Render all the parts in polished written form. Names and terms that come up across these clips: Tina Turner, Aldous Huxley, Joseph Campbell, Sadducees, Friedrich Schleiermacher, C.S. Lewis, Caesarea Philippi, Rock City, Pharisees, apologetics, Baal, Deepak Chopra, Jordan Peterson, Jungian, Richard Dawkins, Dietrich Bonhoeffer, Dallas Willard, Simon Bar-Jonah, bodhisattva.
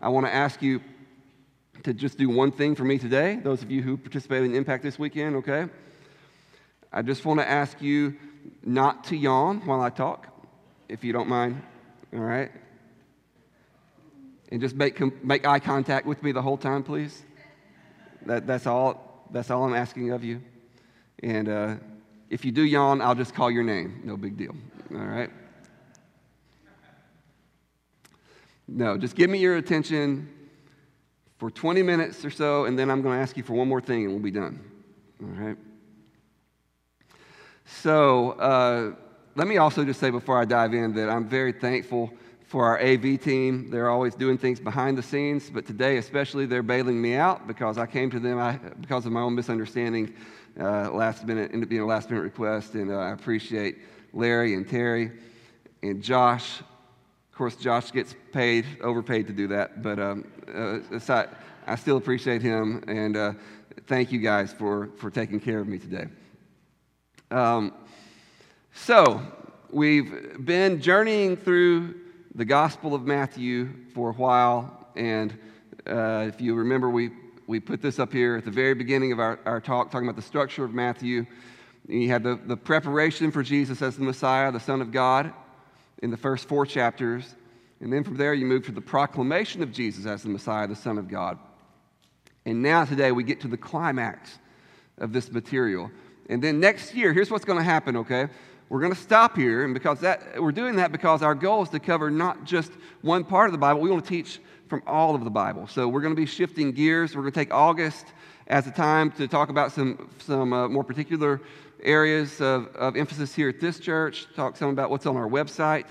I want to ask you to just do one thing for me today, those of you who participated in Impact this weekend, okay? I just want to ask you not to yawn while I talk, if you don't mind, all right? And just make eye contact with me the whole time, please. That's all I'm asking of you. And if you do yawn, I'll just call your name. No big deal, all right? No, just give me your attention for 20 minutes or so, and then I'm going to ask you for one more thing, and we'll be done, all right? So let me also just say before I dive in that I'm very thankful for our AV team. They're always doing things behind the scenes, but today especially they're bailing me out because I came to them because of my own misunderstanding, last minute, ended up being a last minute request, and I appreciate Larry and Terry and Josh. Of course, Josh gets overpaid to do that, but aside, I still appreciate him, and thank you guys for taking care of me today. So we've been journeying through the Gospel of Matthew for a while, and if you remember, we put this up here at the very beginning of our talk, talking about the structure of Matthew. You had the preparation for Jesus as the Messiah, the Son of God, in the first four chapters, and then from there you move to the proclamation of Jesus as the Messiah, the Son of God. And now today we get to the climax of this material. And then next year, here's what's going to happen, okay? We're going to stop here, and we're doing that because our goal is to cover not just one part of the Bible. We want to teach from all of the Bible. So we're going to be shifting gears. We're going to take August as a time to talk about some more particular areas of emphasis here at this church, talk some about what's on our website,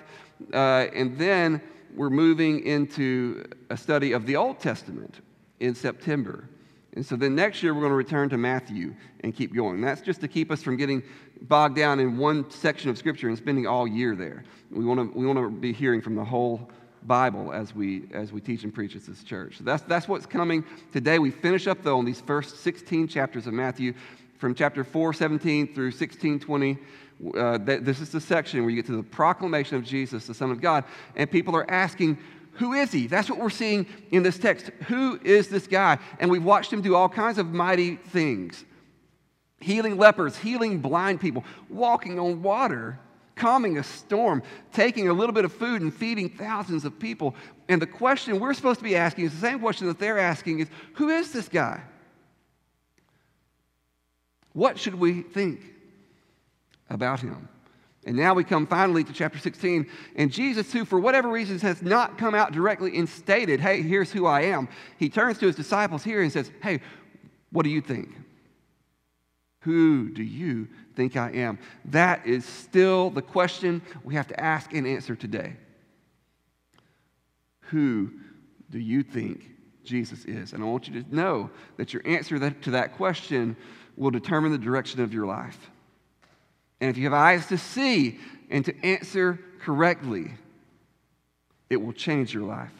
and then we're moving into a study of the Old Testament in September. And so then next year, we're going to return to Matthew and keep going. And that's just to keep us from getting bogged down in one section of Scripture and spending all year there. We want to be hearing from the whole Bible as we teach and preach at this church. So that's what's coming today. We finish up, though, on these first 16 chapters of Matthew, from chapter 4:17 through 16:20. This is the section where you get to the proclamation of Jesus, the Son of God. And people are asking, who is he? That's what we're seeing in this text. Who is this guy? And we've watched him do all kinds of mighty things. Healing lepers, healing blind people, walking on water, calming a storm, taking a little bit of food and feeding thousands of people. And the question we're supposed to be asking is the same question that they're asking is, who is this guy? What should we think about him? And now we come finally to chapter 16, and Jesus, who for whatever reasons has not come out directly and stated, hey, here's who I am, he turns to his disciples here and says, hey, what do you think? Who do you think I am? That is still the question we have to ask and answer today. Who do you think Jesus is? And I want you to know that your answer to that question will determine the direction of your life. And if you have eyes to see and to answer correctly, it will change your life.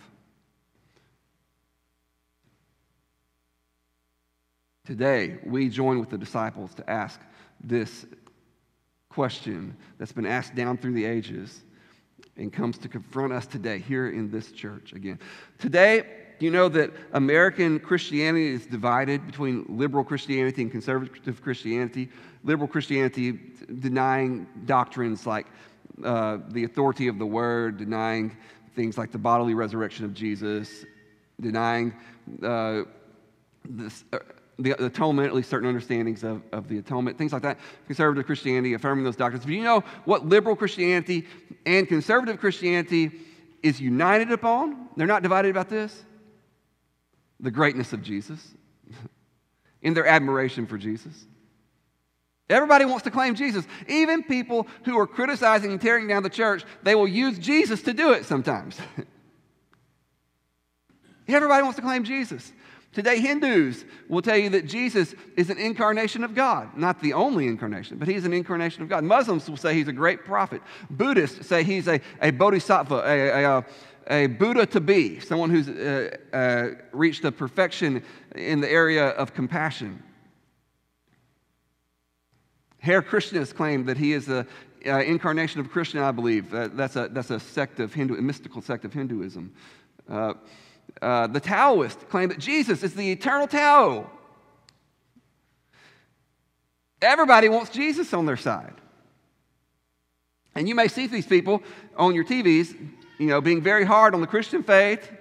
Today, we join with the disciples to ask this question that's been asked down through the ages and comes to confront us today here in this church again. Today, you know that American Christianity is divided between liberal Christianity and conservative Christianity. Liberal Christianity denying doctrines like the authority of the Word, denying things like the bodily resurrection of Jesus, denying the atonement, at least certain understandings of the atonement, things like that. Conservative Christianity affirming those doctrines. But you know what liberal Christianity and conservative Christianity is united upon? They're not divided about this. The greatness of Jesus, in their admiration for Jesus. Everybody wants to claim Jesus. Even people who are criticizing and tearing down the church, they will use Jesus to do it sometimes. Everybody wants to claim Jesus. Today, Hindus will tell you that Jesus is an incarnation of God. Not the only incarnation, but he's an incarnation of God. Muslims will say he's a great prophet. Buddhists say he's a bodhisattva, a Buddha to be, someone who's reached a perfection in the area of compassion. Hare Krishna's claim that he is the incarnation of Krishna, I believe. That's a mystical sect of Hinduism. the Taoists claim that Jesus is the eternal Tao. Everybody wants Jesus on their side. And you may see these people on your TVs, you know, being very hard on the Christian faith,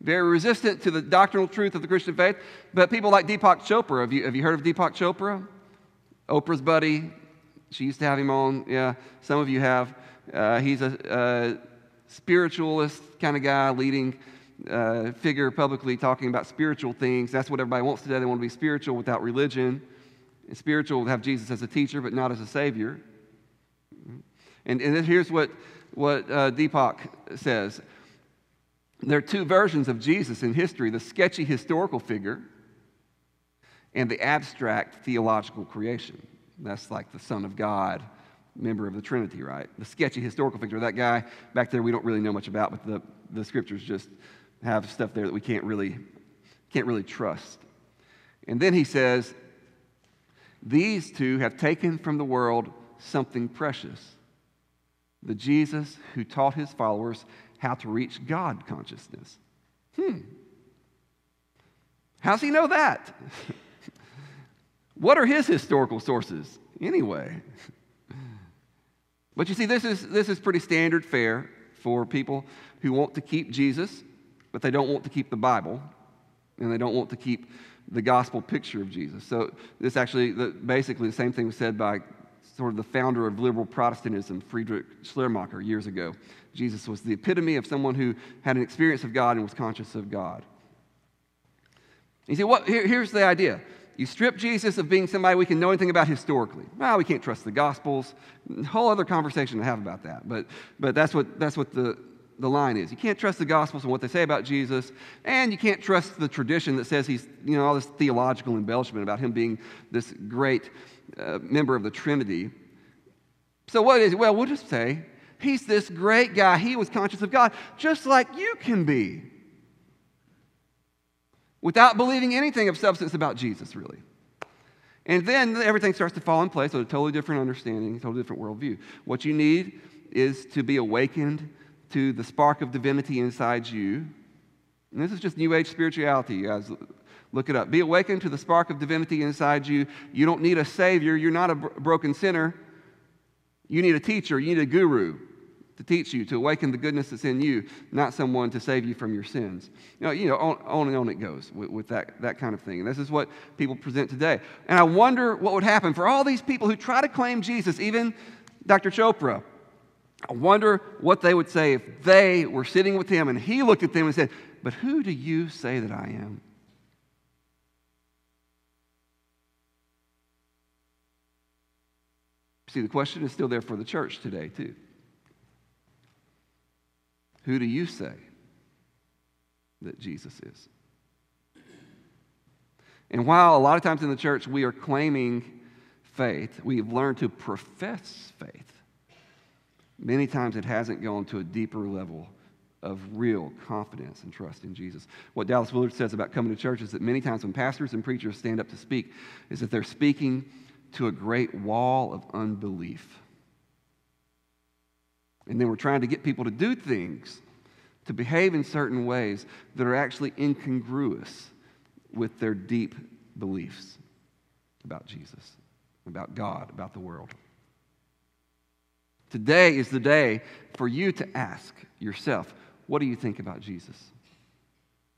very resistant to the doctrinal truth of the Christian faith. But people like Deepak Chopra, have you heard of Deepak Chopra? Oprah's buddy. She used to have him on. Yeah, some of you have. He's a spiritualist kind of guy, leading figure publicly, talking about spiritual things. That's what everybody wants today. They want to be spiritual without religion. And spiritual would have Jesus as a teacher, but not as a savior. And then here's what Deepak says. There are two versions of Jesus in history, the sketchy historical figure and the abstract theological creation. That's like the Son of God, member of the Trinity, right? The sketchy historical figure, that guy back there we don't really know much about, but the scriptures just have stuff there that we can't really trust. And then he says, these two have taken from the world something precious, the Jesus who taught his followers how to reach God consciousness. How's he know that? What are his historical sources anyway? But you see, this is pretty standard fare for people who want to keep Jesus, but they don't want to keep the Bible, and they don't want to keep the gospel picture of Jesus. So this actually, basically the same thing was said by sort of the founder of liberal Protestantism, Friedrich Schleiermacher, years ago. Jesus was the epitome of someone who had an experience of God and was conscious of God. You see, here's the idea. You strip Jesus of being somebody we can know anything about historically. Well, we can't trust the Gospels. A whole other conversation to have about that. But that's what the line is. You can't trust the Gospels and what they say about Jesus, and you can't trust the tradition that says he's, you know, all this theological embellishment about him being this great member of the Trinity. So what is it? Well, we'll just say he's this great guy. He was conscious of God, just like you can be, without believing anything of substance about Jesus, really. And then everything starts to fall in place with a totally different understanding, a totally different worldview. What you need is to be awakened to the spark of divinity inside you. And this is just New Age spirituality, you guys. Look it up. Be awakened to the spark of divinity inside you. You don't need a savior. You're not a broken sinner. You need a teacher. You need a guru to teach you, to awaken the goodness that's in you, not someone to save you from your sins. You know on and on it goes with that kind of thing. And this is what people present today. And I wonder what would happen for all these people who try to claim Jesus, even Dr. Chopra. I wonder what they would say if they were sitting with him and he looked at them and said, "But who do you say that I am?" See, the question is still there for the church today, too. Who do you say that Jesus is? And while a lot of times in the church we are claiming faith, we've learned to profess faith, many times it hasn't gone to a deeper level of real confidence and trust in Jesus. What Dallas Willard says about coming to church is that many times when pastors and preachers stand up to speak, is that they're speaking to a great wall of unbelief. And then we're trying to get people to do things, to behave in certain ways that are actually incongruous with their deep beliefs about Jesus, about God, about the world. Today is the day for you to ask yourself, what do you think about Jesus?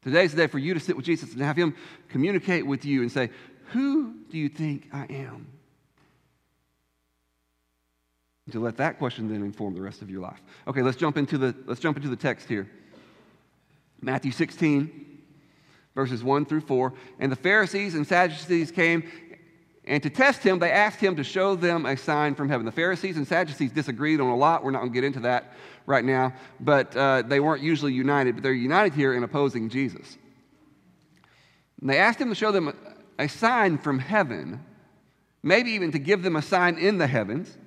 Today's the day for you to sit with Jesus and have him communicate with you and say, who do you think I am? To let that question then inform the rest of your life. Okay, let's jump into the text here. Matthew 16, verses 1 through 4. And the Pharisees and Sadducees came, and to test him, they asked him to show them a sign from heaven. The Pharisees and Sadducees disagreed on a lot. We're not going to get into that right now. But they weren't usually united, but they're united here in opposing Jesus. And they asked him to show them a sign from heaven, maybe even to give them a sign in the heavens.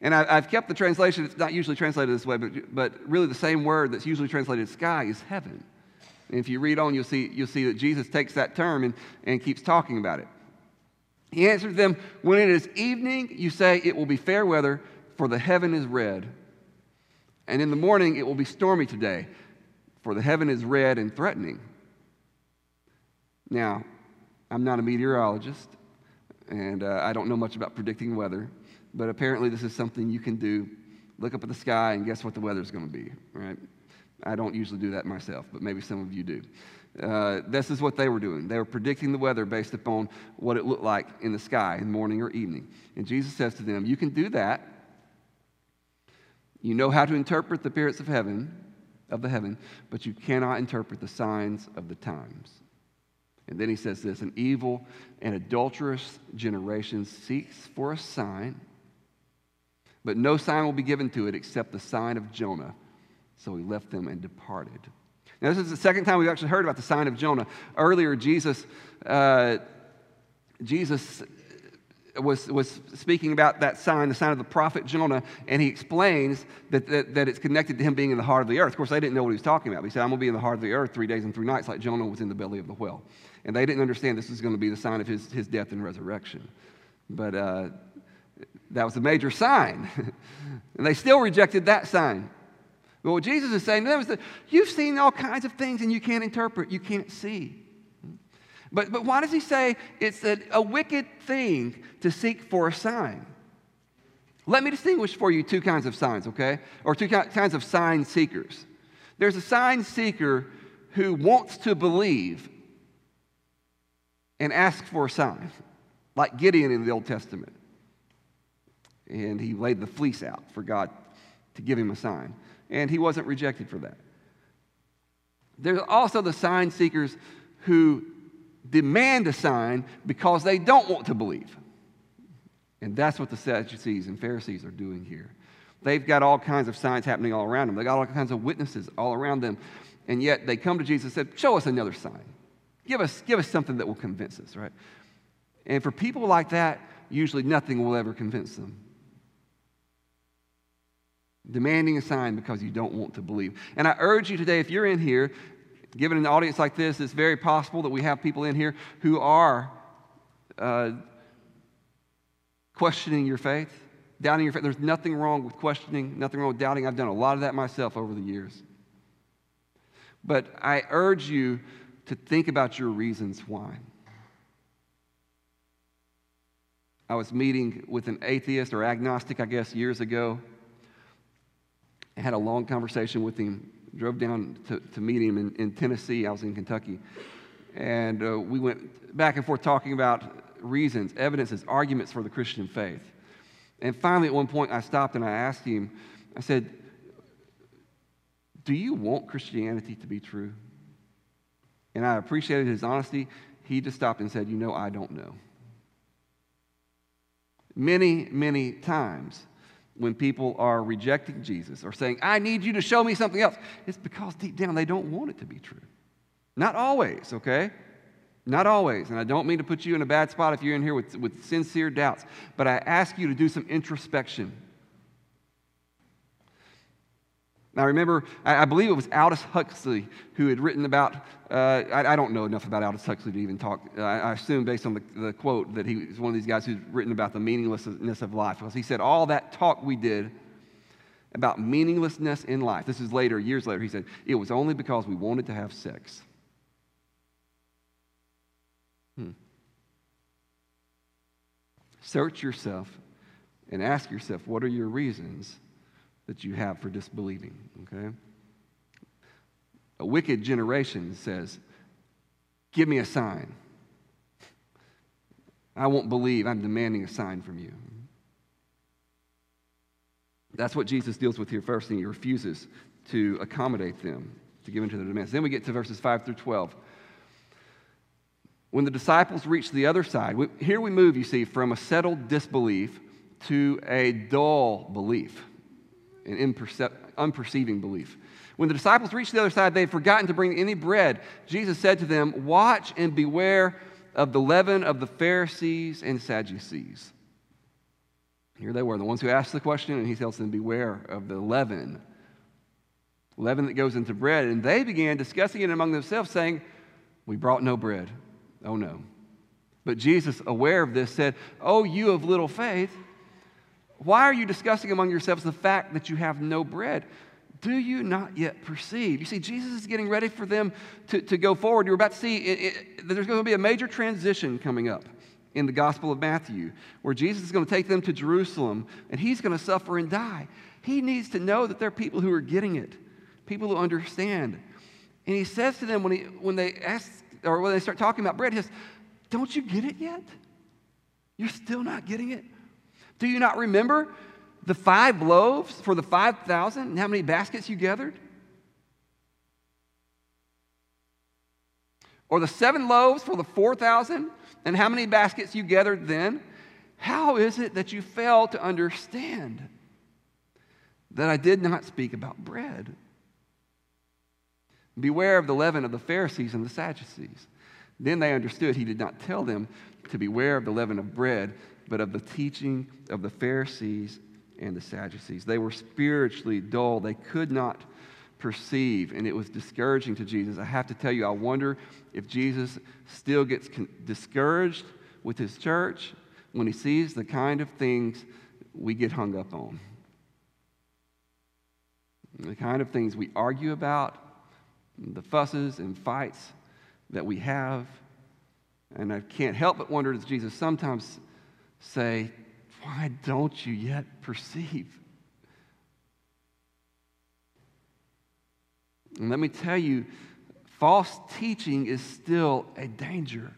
And I've kept the translation. It's not usually translated this way, but really the same word that's usually translated sky is heaven. And if you read on, you'll see that Jesus takes that term and keeps talking about it. He answered them, "When it is evening, you say it will be fair weather, for the heaven is red. And in the morning, it will be stormy today, for the heaven is red and threatening. Now, I'm not a meteorologist, and I don't know much about predicting weather, but apparently this is something you can do. Look up at the sky and guess what the weather's going to be, right? I don't usually do that myself, but maybe some of you do. This is what they were doing. They were predicting the weather based upon what it looked like in the sky in morning or evening. And Jesus says to them, you can do that. You know how to interpret the appearance of heaven, but you cannot interpret the signs of the times. And then he says this, an evil and adulterous generation seeks for a sign, but no sign will be given to it except the sign of Jonah. So he left them and departed. Now, this is the second time we've actually heard about the sign of Jonah. Earlier, Jesus was speaking about that sign, the sign of the prophet Jonah, and he explains that it's connected to him being in the heart of the earth. Of course, they didn't know what he was talking about. He said, I'm going to be in the heart of the earth 3 days and 3 nights, like Jonah was in the belly of the whale. And they didn't understand this was going to be the sign of his death and resurrection. But that was a major sign. And they still rejected that sign. But what Jesus is saying to them is that you've seen all kinds of things and you can't interpret, you can't see. But why does he say it's a wicked thing to seek for a sign? Let me distinguish for you two kinds of signs, okay? Or two kinds of sign seekers. There's a sign seeker who wants to believe and asks for a sign, like Gideon in the Old Testament. And he laid the fleece out for God to give him a sign. And he wasn't rejected for that. There's also the sign seekers who demand a sign because they don't want to believe. And that's what the Sadducees and Pharisees are doing here. They've got all kinds of signs happening all around them. They've got all kinds of witnesses all around them. And yet they come to Jesus and said, show us another sign. Give us something that will convince us, right? And for people like that, usually nothing will ever convince them. Demanding a sign because you don't want to believe. And I urge you today, if you're in here, given an audience like this, it's very possible that we have people in here who are questioning your faith, doubting your faith. There's nothing wrong with questioning, nothing wrong with doubting. I've done a lot of that myself over the years. But I urge you to think about your reasons why. I was meeting with an atheist or agnostic, I guess, years ago. I had a long conversation with him, drove down to meet him in Tennessee. I was in Kentucky. And we went back and forth talking about reasons, evidences, arguments for the Christian faith. And finally, at one point, I stopped and I asked him, I said, do you want Christianity to be true? And I appreciated his honesty. He just stopped and said, you know, I don't know. Many, many times, when people are rejecting Jesus or saying, I need you to show me something else, it's because deep down they don't want it to be true. Not always, okay? Not always. And I don't mean to put you in a bad spot if you're in here with sincere doubts, but I ask you to do some introspection. Now remember, I believe it was Aldous Huxley who had written about, I don't know enough about Aldous Huxley to even talk. I assume based on the quote that he was one of these guys who's written about the meaninglessness of life. Because he said, all that talk we did about meaninglessness in life, this is later, years later, he said, it was only because we wanted to have sex. Search yourself and ask yourself, what are your reasons that you have for disbelieving, okay? A wicked generation says, give me a sign. I won't believe. I'm demanding a sign from you. That's what Jesus deals with here first, and he refuses to accommodate them, to give in to their demands. Then we get to verses 5 through 12. When the disciples reached the other side, here we move, you see, from a settled disbelief to a dull belief, an unperceiving belief. When the disciples reached the other side, they had forgotten to bring any bread. Jesus said to them, watch and beware of the leaven of the Pharisees and Sadducees. Here they were, the ones who asked the question, and he tells them, beware of the leaven that goes into bread. And they began discussing it among themselves, saying, we brought no bread. Oh, no. But Jesus, aware of this, said, oh, you of little faith, why are you discussing among yourselves the fact that you have no bread? Do you not yet perceive? You see, Jesus is getting ready for them to go forward. You're about to see that there's going to be a major transition coming up in the Gospel of Matthew, where Jesus is going to take them to Jerusalem, and he's going to suffer and die. He needs to know that there are people who are getting it, people who understand. And he says to them when they start talking about bread, he says, "Don't you get it yet? You're still not getting it? Do you not remember the 5 loaves for the 5,000 and how many baskets you gathered? Or the 7 loaves for the 4,000 and how many baskets you gathered then? How is it that you fail to understand that I did not speak about bread? Beware of the leaven of the Pharisees and the Sadducees." Then they understood he did not tell them to beware of the leaven of bread, but of the teaching of the Pharisees and the Sadducees. They were spiritually dull. They could not perceive, and it was discouraging to Jesus. I have to tell you, I wonder if Jesus still gets discouraged with his church when he sees the kind of things we get hung up on, the kind of things we argue about, the fusses and fights that we have. And I can't help but wonder, does Jesus sometimes say, "Why don't you yet perceive?" And let me tell you, false teaching is still a danger.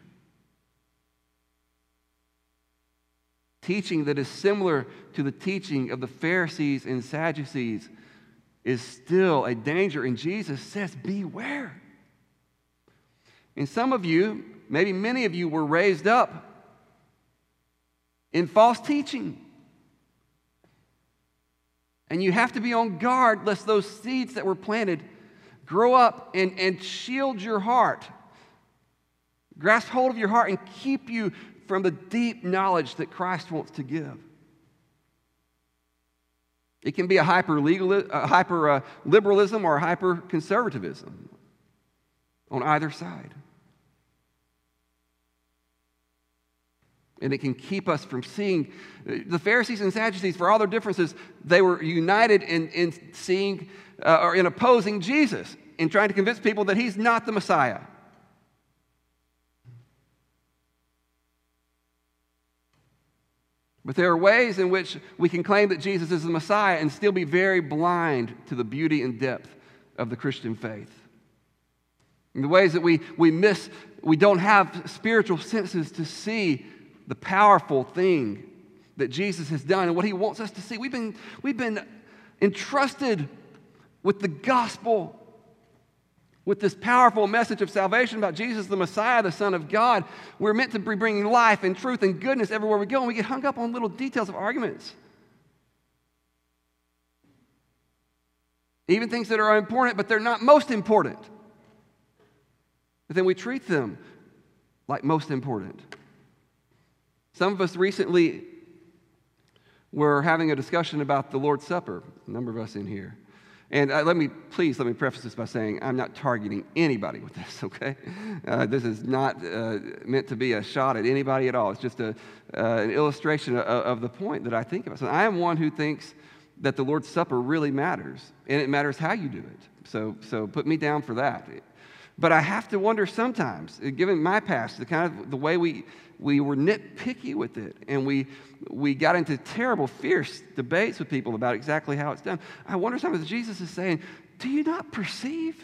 Teaching that is similar to the teaching of the Pharisees and Sadducees is still a danger, and Jesus says, beware. And some of you, maybe many of you, were raised up in false teaching. And you have to be on guard lest those seeds that were planted grow up and shield your heart, grasp hold of your heart, and keep you from the deep knowledge that Christ wants to give. It can be a hyper-liberalism or hyper-conservatism on either side. And it can keep us from seeing. The Pharisees and Sadducees, for all their differences, they were united in seeing or in opposing Jesus, in trying to convince people that he's not the Messiah. But there are ways in which we can claim that Jesus is the Messiah and still be very blind to the beauty and depth of the Christian faith. And the ways that we don't have spiritual senses to see the powerful thing that Jesus has done and what he wants us to see. We've been entrusted with the gospel, with this powerful message of salvation about Jesus, the Messiah, the Son of God. We're meant to be bringing life and truth and goodness everywhere we go, and we get hung up on little details of arguments. Even things that are important, but they're not most important. But then we treat them like most important. Some of us recently were having a discussion about the Lord's Supper, a number of us in here. And let me preface this by saying I'm not targeting anybody with this, okay? This is not meant to be a shot at anybody at all. It's just an illustration of the point that I think about. So I am one who thinks that the Lord's Supper really matters, and it matters how you do it. So put me down for that. But I have to wonder sometimes, given my past, the way we were nitpicky with it, and we got into terrible, fierce debates with people about exactly how it's done. I wonder sometimes if Jesus is saying, "Do you not perceive?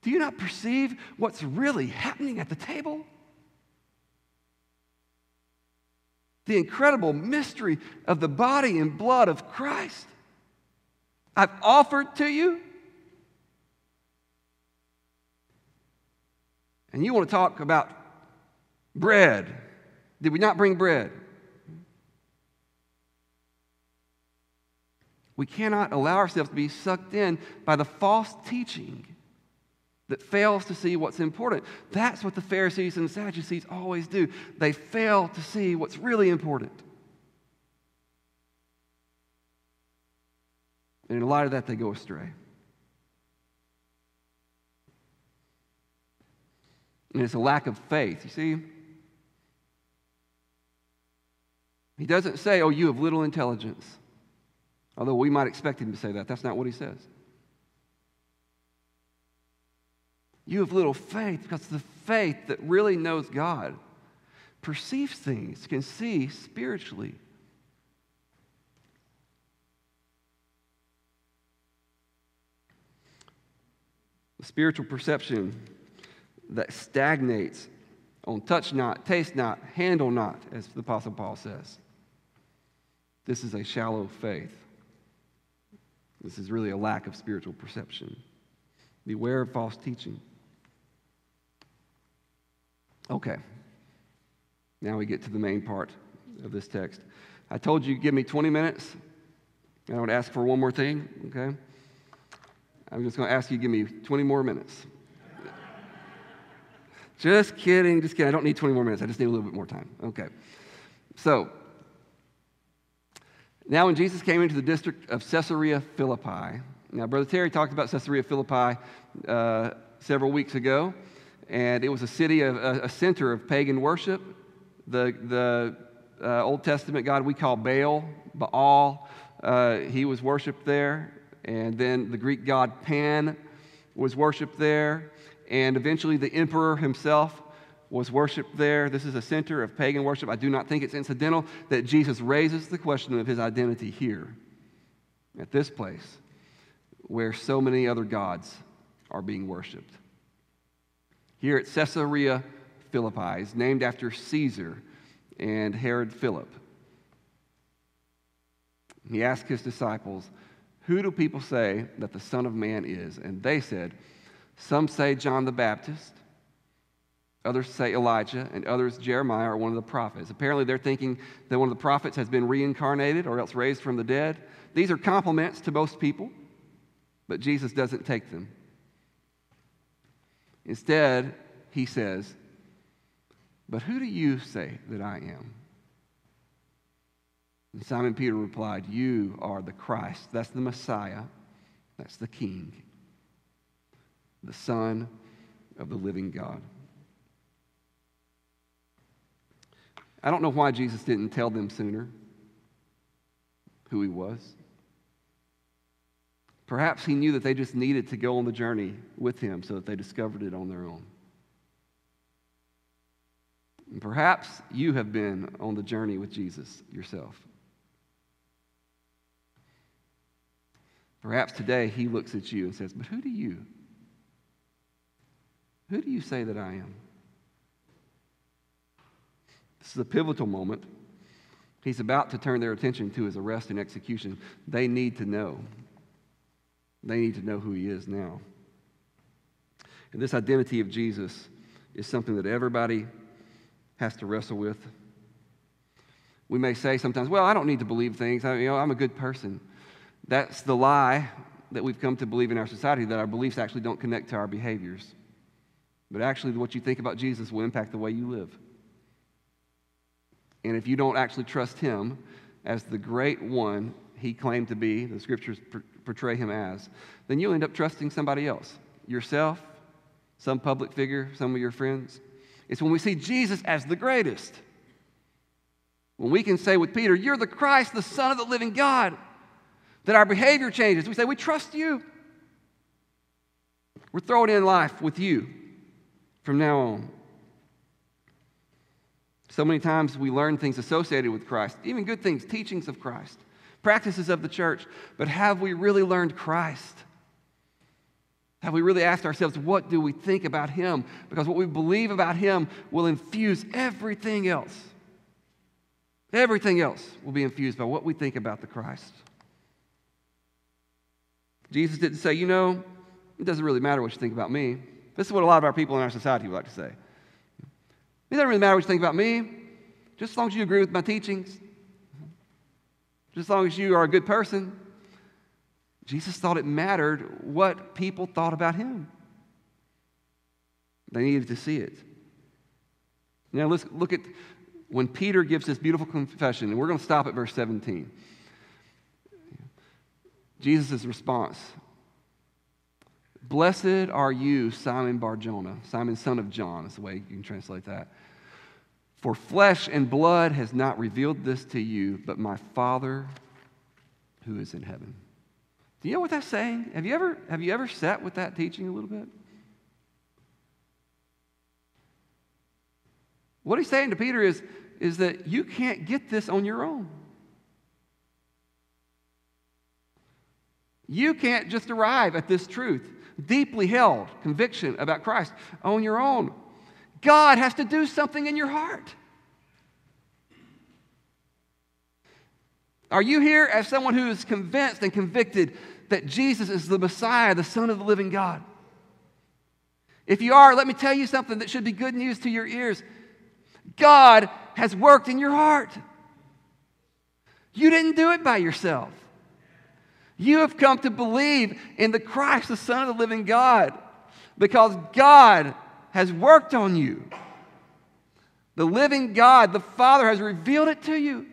Do you not perceive what's really happening at the table? The incredible mystery of the body and blood of Christ I've offered to you." And you want to talk about bread. Did we not bring bread? We cannot allow ourselves to be sucked in by the false teaching that fails to see what's important. That's what the Pharisees and Sadducees always do. They fail to see what's really important. And in a lot of that, they go astray. And it's a lack of faith, you see. He doesn't say, "Oh, you have little intelligence." Although we might expect him to say that. That's not what he says. You have little faith, because the faith that really knows God perceives things, can see spiritually. The spiritual perception that stagnates on touch not, taste not, handle not, as the Apostle Paul says. This is a shallow faith. This is really a lack of spiritual perception. Beware of false teaching. Okay. Now we get to the main part of this text. I told you, give me 20 minutes. I don't ask for one more thing, okay? I'm just going to ask you to give me 20 more minutes. Just kidding, just kidding. I don't need 20 more minutes. I just need a little bit more time. Okay. So, now when Jesus came into the district of Caesarea Philippi, now Brother Terry talked about Caesarea Philippi several weeks ago, and it was a city, a center of pagan worship. The Old Testament god we call Baal, he was worshipped there. And then the Greek god Pan was worshipped there. And eventually the emperor himself was worshipped there. This is a center of pagan worship. I do not think it's incidental that Jesus raises the question of his identity here, at this place, where so many other gods are being worshipped. Here at Caesarea Philippi is named after Caesar and Herod Philip. He asked his disciples, "Who do people say that the Son of Man is?" And they said, "Some say John the Baptist, others say Elijah, and others Jeremiah or one of the prophets." Apparently they're thinking that one of the prophets has been reincarnated or else raised from the dead. These are compliments to most people, but Jesus doesn't take them. Instead, he says, "But who do you say that I am?" And Simon Peter replied, "You are the Christ." That's the Messiah. That's the King. The Son of the living God. I don't know why Jesus didn't tell them sooner who he was. Perhaps he knew that they just needed to go on the journey with him so that they discovered it on their own. And perhaps you have been on the journey with Jesus yourself. Perhaps today he looks at you and says, "But who do you say that I am?" This is a pivotal moment. He's about to turn their attention to his arrest and execution. They need to know. They need to know who he is now. And this identity of Jesus is something that everybody has to wrestle with. We may say sometimes, "Well, I don't need to believe things. I'm a good person." That's the lie that we've come to believe in our society, that our beliefs actually don't connect to our behaviors. But actually, what you think about Jesus will impact the way you live. And if you don't actually trust him as the great one he claimed to be, the scriptures portray him as, then you'll end up trusting somebody else, yourself, some public figure, some of your friends. It's when we see Jesus as the greatest, when we can say with Peter, "You're the Christ, the Son of the living God," that our behavior changes. We say, "We trust you. We're throwing in life with you from now on." So many times we learn things associated with Christ, even good things, teachings of Christ, practices of the church, but have we really learned Christ? Have we really asked ourselves, what do we think about him? Because what we believe about him will infuse everything else. Everything else will be infused by what we think about the Christ. Jesus didn't say, "It doesn't really matter what you think about me." This is what a lot of our people in our society would like to say. "It doesn't really matter what you think about me. Just as long as you agree with my teachings. Just as long as you are a good person." Jesus thought it mattered what people thought about him. They needed to see it. Now let's look at when Peter gives this beautiful confession, and we're going to stop at verse 17. Jesus' response: "Blessed are you, Simon Bar-Jonah," Simon son of John is the way you can translate that, "for flesh and blood has not revealed this to you, but my Father who is in heaven. Do you know what that's saying? Have you ever sat with that teaching a little bit? What he's saying to Peter is that you can't get this on your own. You can't just arrive at this truth, deeply held conviction about Christ on your own. God has to do something in your heart. Are you here as someone who is convinced and convicted that Jesus is the Messiah, the Son of the living God? If you are, let me tell you something that should be good news to your ears. God has worked in your heart. You didn't do it by yourself. You have come to believe in the Christ, the Son of the living God, because God has worked on you. The living God, the Father, has revealed it to you.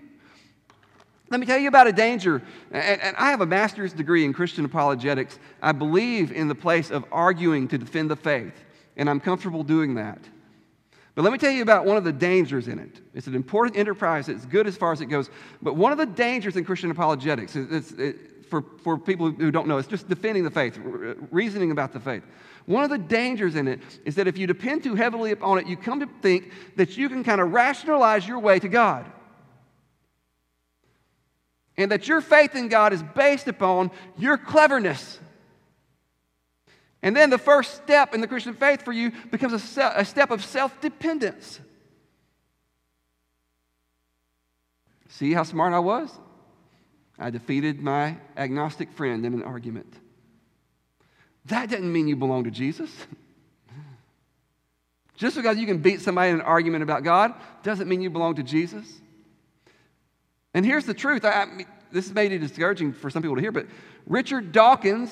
Let me tell you about a danger, and I have a master's degree in Christian apologetics. I believe in the place of arguing to defend the faith, and I'm comfortable doing that. But let me tell you about one of the dangers in it. It's an important enterprise. It's good as far as it goes. But one of the dangers in Christian apologetics, for people who don't know, it's just defending the faith, reasoning about the faith. One of the dangers in it is that if you depend too heavily upon it, you come to think that you can kind of rationalize your way to God. And that your faith in God is based upon your cleverness. And then the first step in the Christian faith for you becomes a step of self-dependence. See how smart I was? I defeated my agnostic friend in an argument. That doesn't mean you belong to Jesus. Just because you can beat somebody in an argument about God doesn't mean you belong to Jesus. And here's the truth. I mean, this may be discouraging for some people to hear, but Richard Dawkins,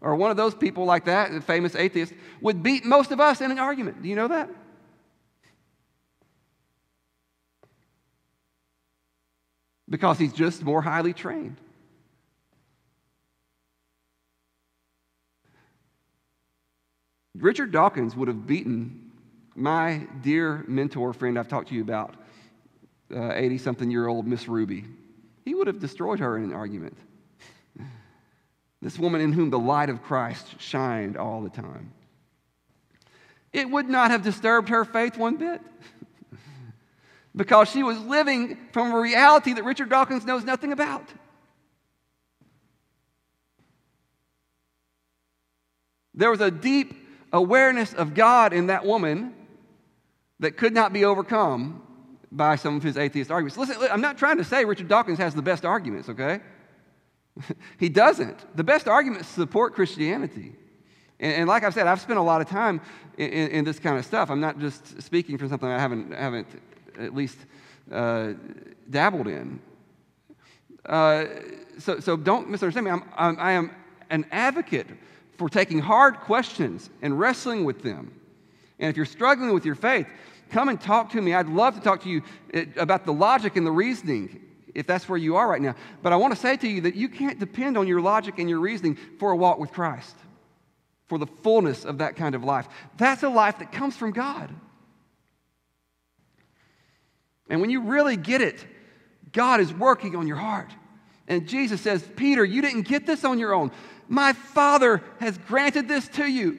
or one of those people like that, the famous atheist, would beat most of us in an argument. Do you know that? Because he's just more highly trained. Richard Dawkins would have beaten my dear mentor friend I've talked to you about, 80-something-year-old Miss Ruby. He would have destroyed her in an argument. This woman in whom the light of Christ shined all the time. It would not have disturbed her faith one bit because she was living from a reality that Richard Dawkins knows nothing about. There was a deep awareness of God in that woman that could not be overcome by some of his atheist arguments. Listen, I'm not trying to say Richard Dawkins has the best arguments, okay? He doesn't. The best arguments support Christianity. And like I've said, I've spent a lot of time in this kind of stuff. I'm not just speaking for something I haven't at least dabbled in. So don't misunderstand me. I am an advocate for taking hard questions and wrestling with them. And if you're struggling with your faith, come and talk to me. I'd love to talk to you about the logic and the reasoning, if that's where you are right now. But I want to say to you that you can't depend on your logic and your reasoning for a walk with Christ, for the fullness of that kind of life. That's a life that comes from God. And when you really get it, God is working on your heart. And Jesus says, Peter, you didn't get this on your own. My Father has granted this to you.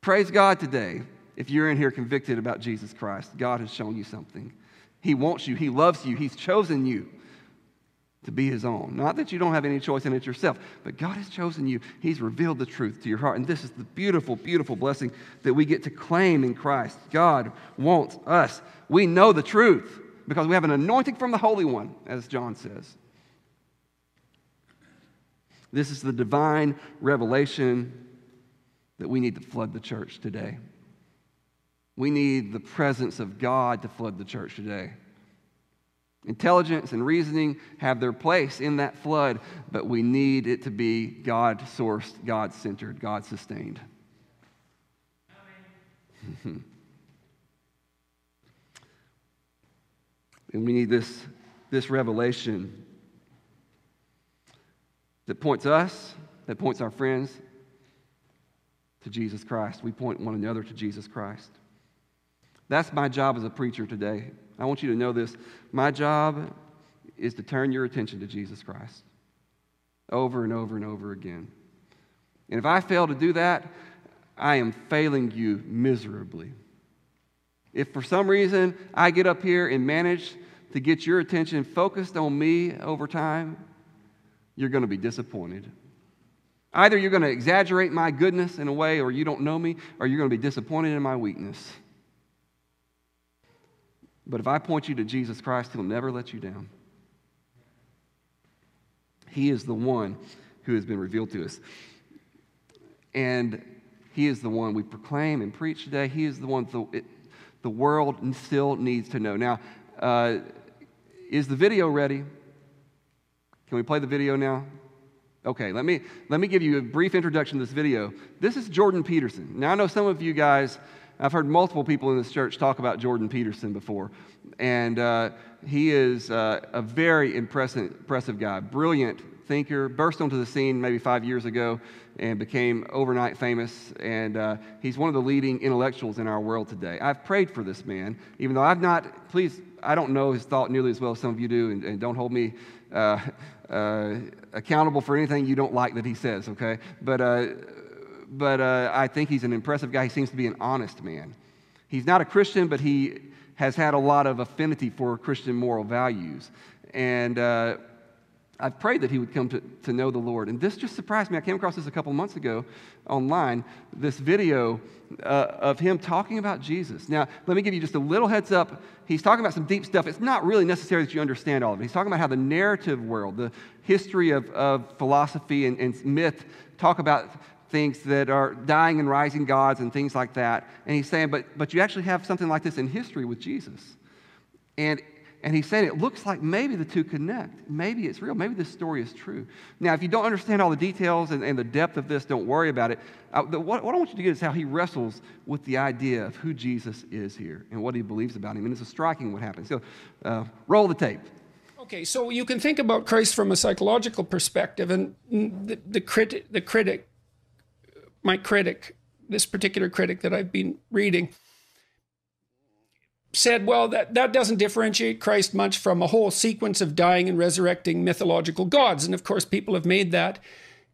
Praise God today. If you're in here convicted about Jesus Christ, God has shown you something. He wants you. He loves you. He's chosen you to be his own. Not that you don't have any choice in it yourself, but God has chosen you. He's revealed the truth to your heart. And this is the beautiful, beautiful blessing that we get to claim in Christ. God wants us. We know the truth because we have an anointing from the Holy One, as John says. This is the divine revelation that we need to flood the church today. We need the presence of God to flood the church today. Intelligence and reasoning have their place in that flood, but we need it to be God-sourced, God-centered, God-sustained. And we need this revelation that points us, that points our friends to Jesus Christ. We point one another to Jesus Christ. That's my job as a preacher today. I want you to know this. My job is to turn your attention to Jesus Christ over and over and over again. And if I fail to do that, I am failing you miserably. If for some reason I get up here and manage to get your attention focused on me over time, you're going to be disappointed. Either you're going to exaggerate my goodness in a way, or you don't know me, or you're going to be disappointed in my weakness. But if I point you to Jesus Christ, He'll never let you down. He is the one who has been revealed to us. And He is the one we proclaim and preach today. He is the one the world still needs to know. Now, is the video ready? Can we play the video now? Okay, let me give you a brief introduction to this video. This is Jordan Peterson. Now, I know some of you guys, I've heard multiple people in this church talk about Jordan Peterson before, and he is a very impressive guy, brilliant thinker, burst onto the scene maybe 5 years ago and became overnight famous, and he's one of the leading intellectuals in our world today. I've prayed for this man, even though I don't know his thought nearly as well as some of you do, and don't hold me accountable for anything you don't like that he says, okay? But I think he's an impressive guy. He seems to be an honest man. He's not a Christian, but he has had a lot of affinity for Christian moral values. And I've prayed that he would come to know the Lord. And this just surprised me. I came across this a couple months ago online, this video of him talking about Jesus. Now, let me give you just a little heads up. He's talking about some deep stuff. It's not really necessary that you understand all of it. He's talking about how the narrative world, the history of philosophy and myth talk about things that are dying and rising gods and things like that. And he's saying, but you actually have something like this in history with Jesus. And he's saying it looks like maybe the two connect. Maybe it's real. Maybe this story is true. Now, if you don't understand all the details and the depth of this, don't worry about it. What I want you to get is how he wrestles with the idea of who Jesus is here and what he believes about him. And it's striking what happens. So roll the tape. Okay, so you can think about Christ from a psychological perspective, and this particular critic that I've been reading said, well, that doesn't differentiate Christ much from a whole sequence of dying and resurrecting mythological gods. And of course, people have made that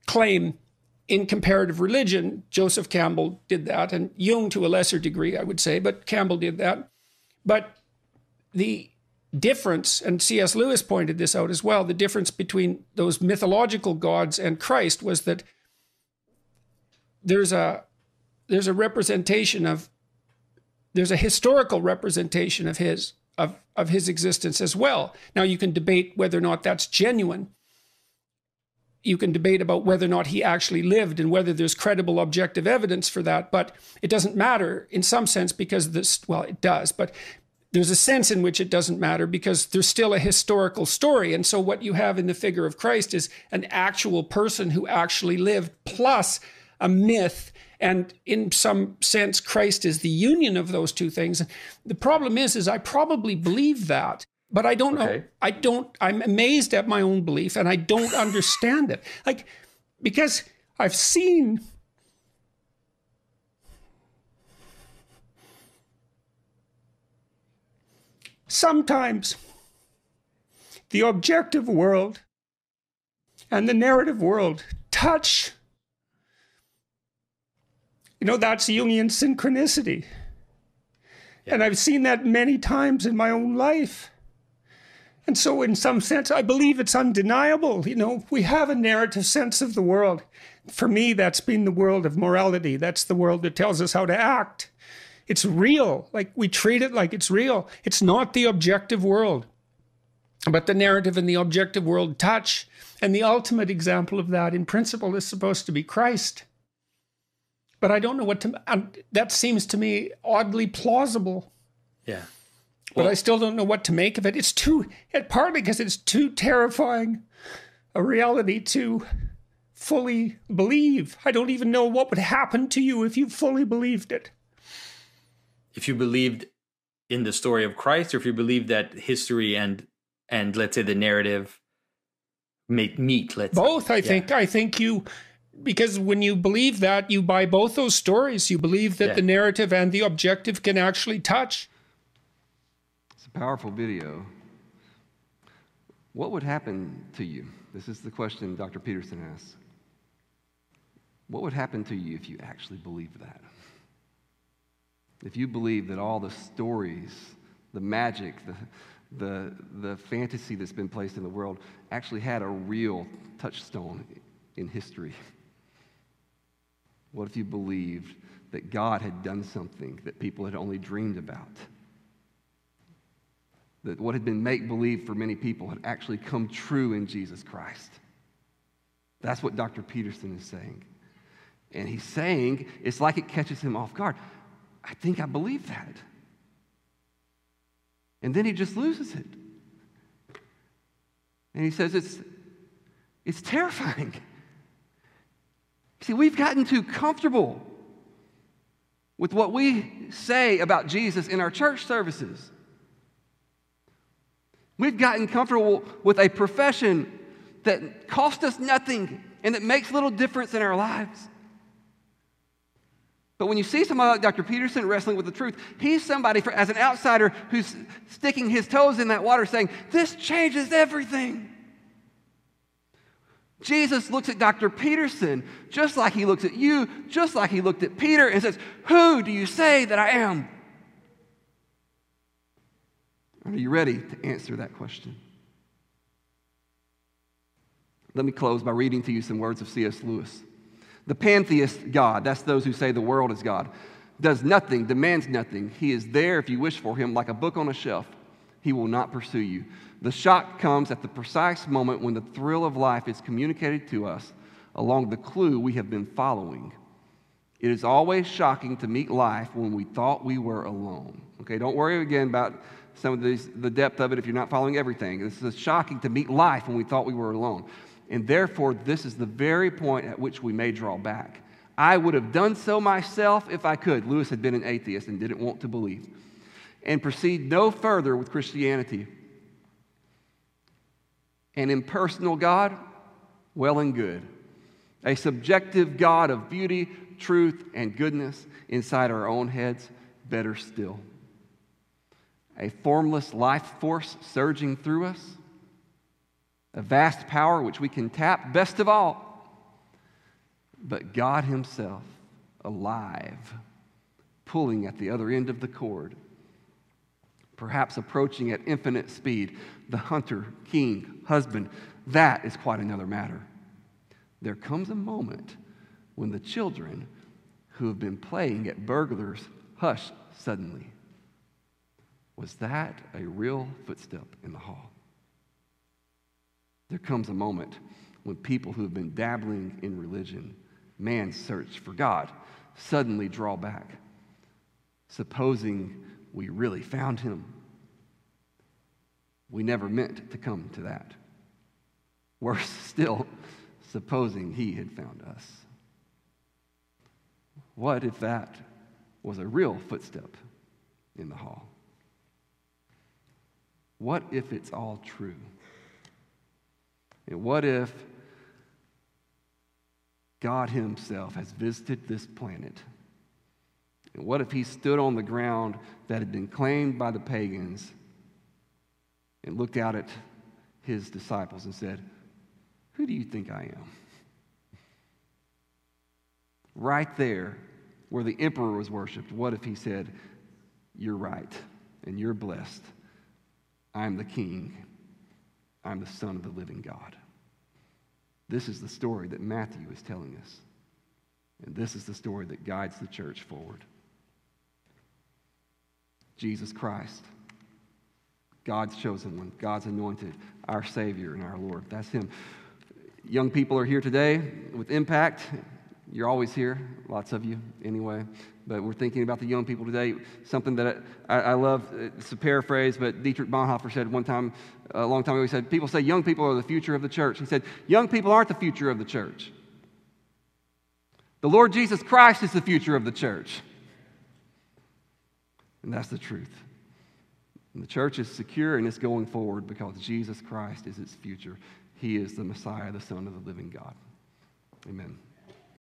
claim in comparative religion. Joseph Campbell did that, and Jung to a lesser degree, I would say, but Campbell did that. But the difference, and C.S. Lewis pointed this out as well, the difference between those mythological gods and Christ was that there's a representation of, there's a historical representation of his existence as well. Now, you can debate whether or not that's genuine. You can debate about whether or not he actually lived and whether there's credible objective evidence for that, but it doesn't matter in some sense because it does, but there's a sense in which it doesn't matter because there's still a historical story. And so what you have in the figure of Christ is an actual person who actually lived plus a myth, and in some sense, Christ is the union of those two things. The problem is I probably believe that, but I don't know. I'm amazed at my own belief, and I don't understand it. Like, because I've seen sometimes the objective world and the narrative world touch. You know, that's Jungian synchronicity. Yeah. And I've seen that many times in my own life. And so in some sense, I believe it's undeniable. You know, we have a narrative sense of the world. For me, that's been the world of morality. That's the world that tells us how to act. It's real. Like, we treat it like it's real. It's not the objective world. But the narrative and the objective world touch. And the ultimate example of that, in principle, is supposed to be Christ. But I don't know that seems to me oddly plausible. Yeah. Well, but I still don't know what to make of it. It's partly because it's too terrifying a reality to fully believe. I don't even know what would happen to you if you fully believed it. If you believed in the story of Christ, or if you believed that history and let's say the narrative meet, let's say. Both, I think. I think you... Because when you believe that, you buy both those stories. You believe that the narrative and the objective can actually touch. It's a powerful video. What would happen to you? This is the question Dr. Peterson asks. What would happen to you if you actually believed that? If you believed that all the stories, the magic, the fantasy that's been placed in the world actually had a real touchstone in history? What if you believed that God had done something that people had only dreamed about? That what had been make-believe for many people had actually come true in Jesus Christ? That's what Dr. Peterson is saying. And he's saying, it's like it catches him off guard. I think I believe that. And then he just loses it. And he says it's terrifying. See, we've gotten too comfortable with what we say about Jesus in our church services. We've gotten comfortable with a profession that costs us nothing and that makes little difference in our lives. But when you see somebody like Dr. Peterson wrestling with the truth, he's somebody, as an outsider, who's sticking his toes in that water saying, this changes everything. Jesus looks at Dr. Peterson just like he looks at you, just like he looked at Peter, and says, who do you say that I am? Are you ready to answer that question? Let me close by reading to you some words of C.S. Lewis. The pantheist God, that's those who say the world is God, does nothing, demands nothing. He is there if you wish for him, like a book on a shelf. He will not pursue you. The shock comes at the precise moment when the thrill of life is communicated to us along the clue we have been following. It is always shocking to meet life when we thought we were alone. Okay, don't worry again about some of these, the depth of it if you're not following everything. This is shocking to meet life when we thought we were alone. And therefore, this is the very point at which we may draw back. I would have done so myself if I could. Lewis had been an atheist and didn't want to believe. And proceed no further with Christianity. An impersonal God, well and good. A subjective God of beauty, truth, and goodness inside our own heads, better still. A formless life force surging through us. A vast power which we can tap, best of all, but God himself, alive, pulling at the other end of the cord, perhaps approaching at infinite speed, the hunter, king, husband. That is quite another matter. There comes a moment when the children who have been playing at burglars hush suddenly. Was that a real footstep in the hall? There comes a moment when people who have been dabbling in religion, man's search for God, suddenly draw back, supposing we really found him. We never meant to come to that. Worse still, supposing he had found us. What if that was a real footstep in the hall? What if it's all true? And what if God himself has visited this planet? And what if he stood on the ground that had been claimed by the pagans and looked out at his disciples and said, who do you think I am? Right there where the emperor was worshipped, what if he said, you're right and you're blessed. I'm the king. I'm the Son of the living God. This is the story that Matthew is telling us. And this is the story that guides the church forward. Jesus Christ, God's chosen one, God's anointed, our Savior and our Lord. That's him. Young people are here today with Impact. You're always here, lots of you anyway. But we're thinking about the young people today. Something that I love, it's a paraphrase, but Dietrich Bonhoeffer said one time, a long time ago, he said, people say young people are the future of the church. He said, young people aren't the future of the church. The Lord Jesus Christ is the future of the church. And that's the truth. And the church is secure and it's going forward because Jesus Christ is its future. He is the Messiah, the Son of the living God. Amen.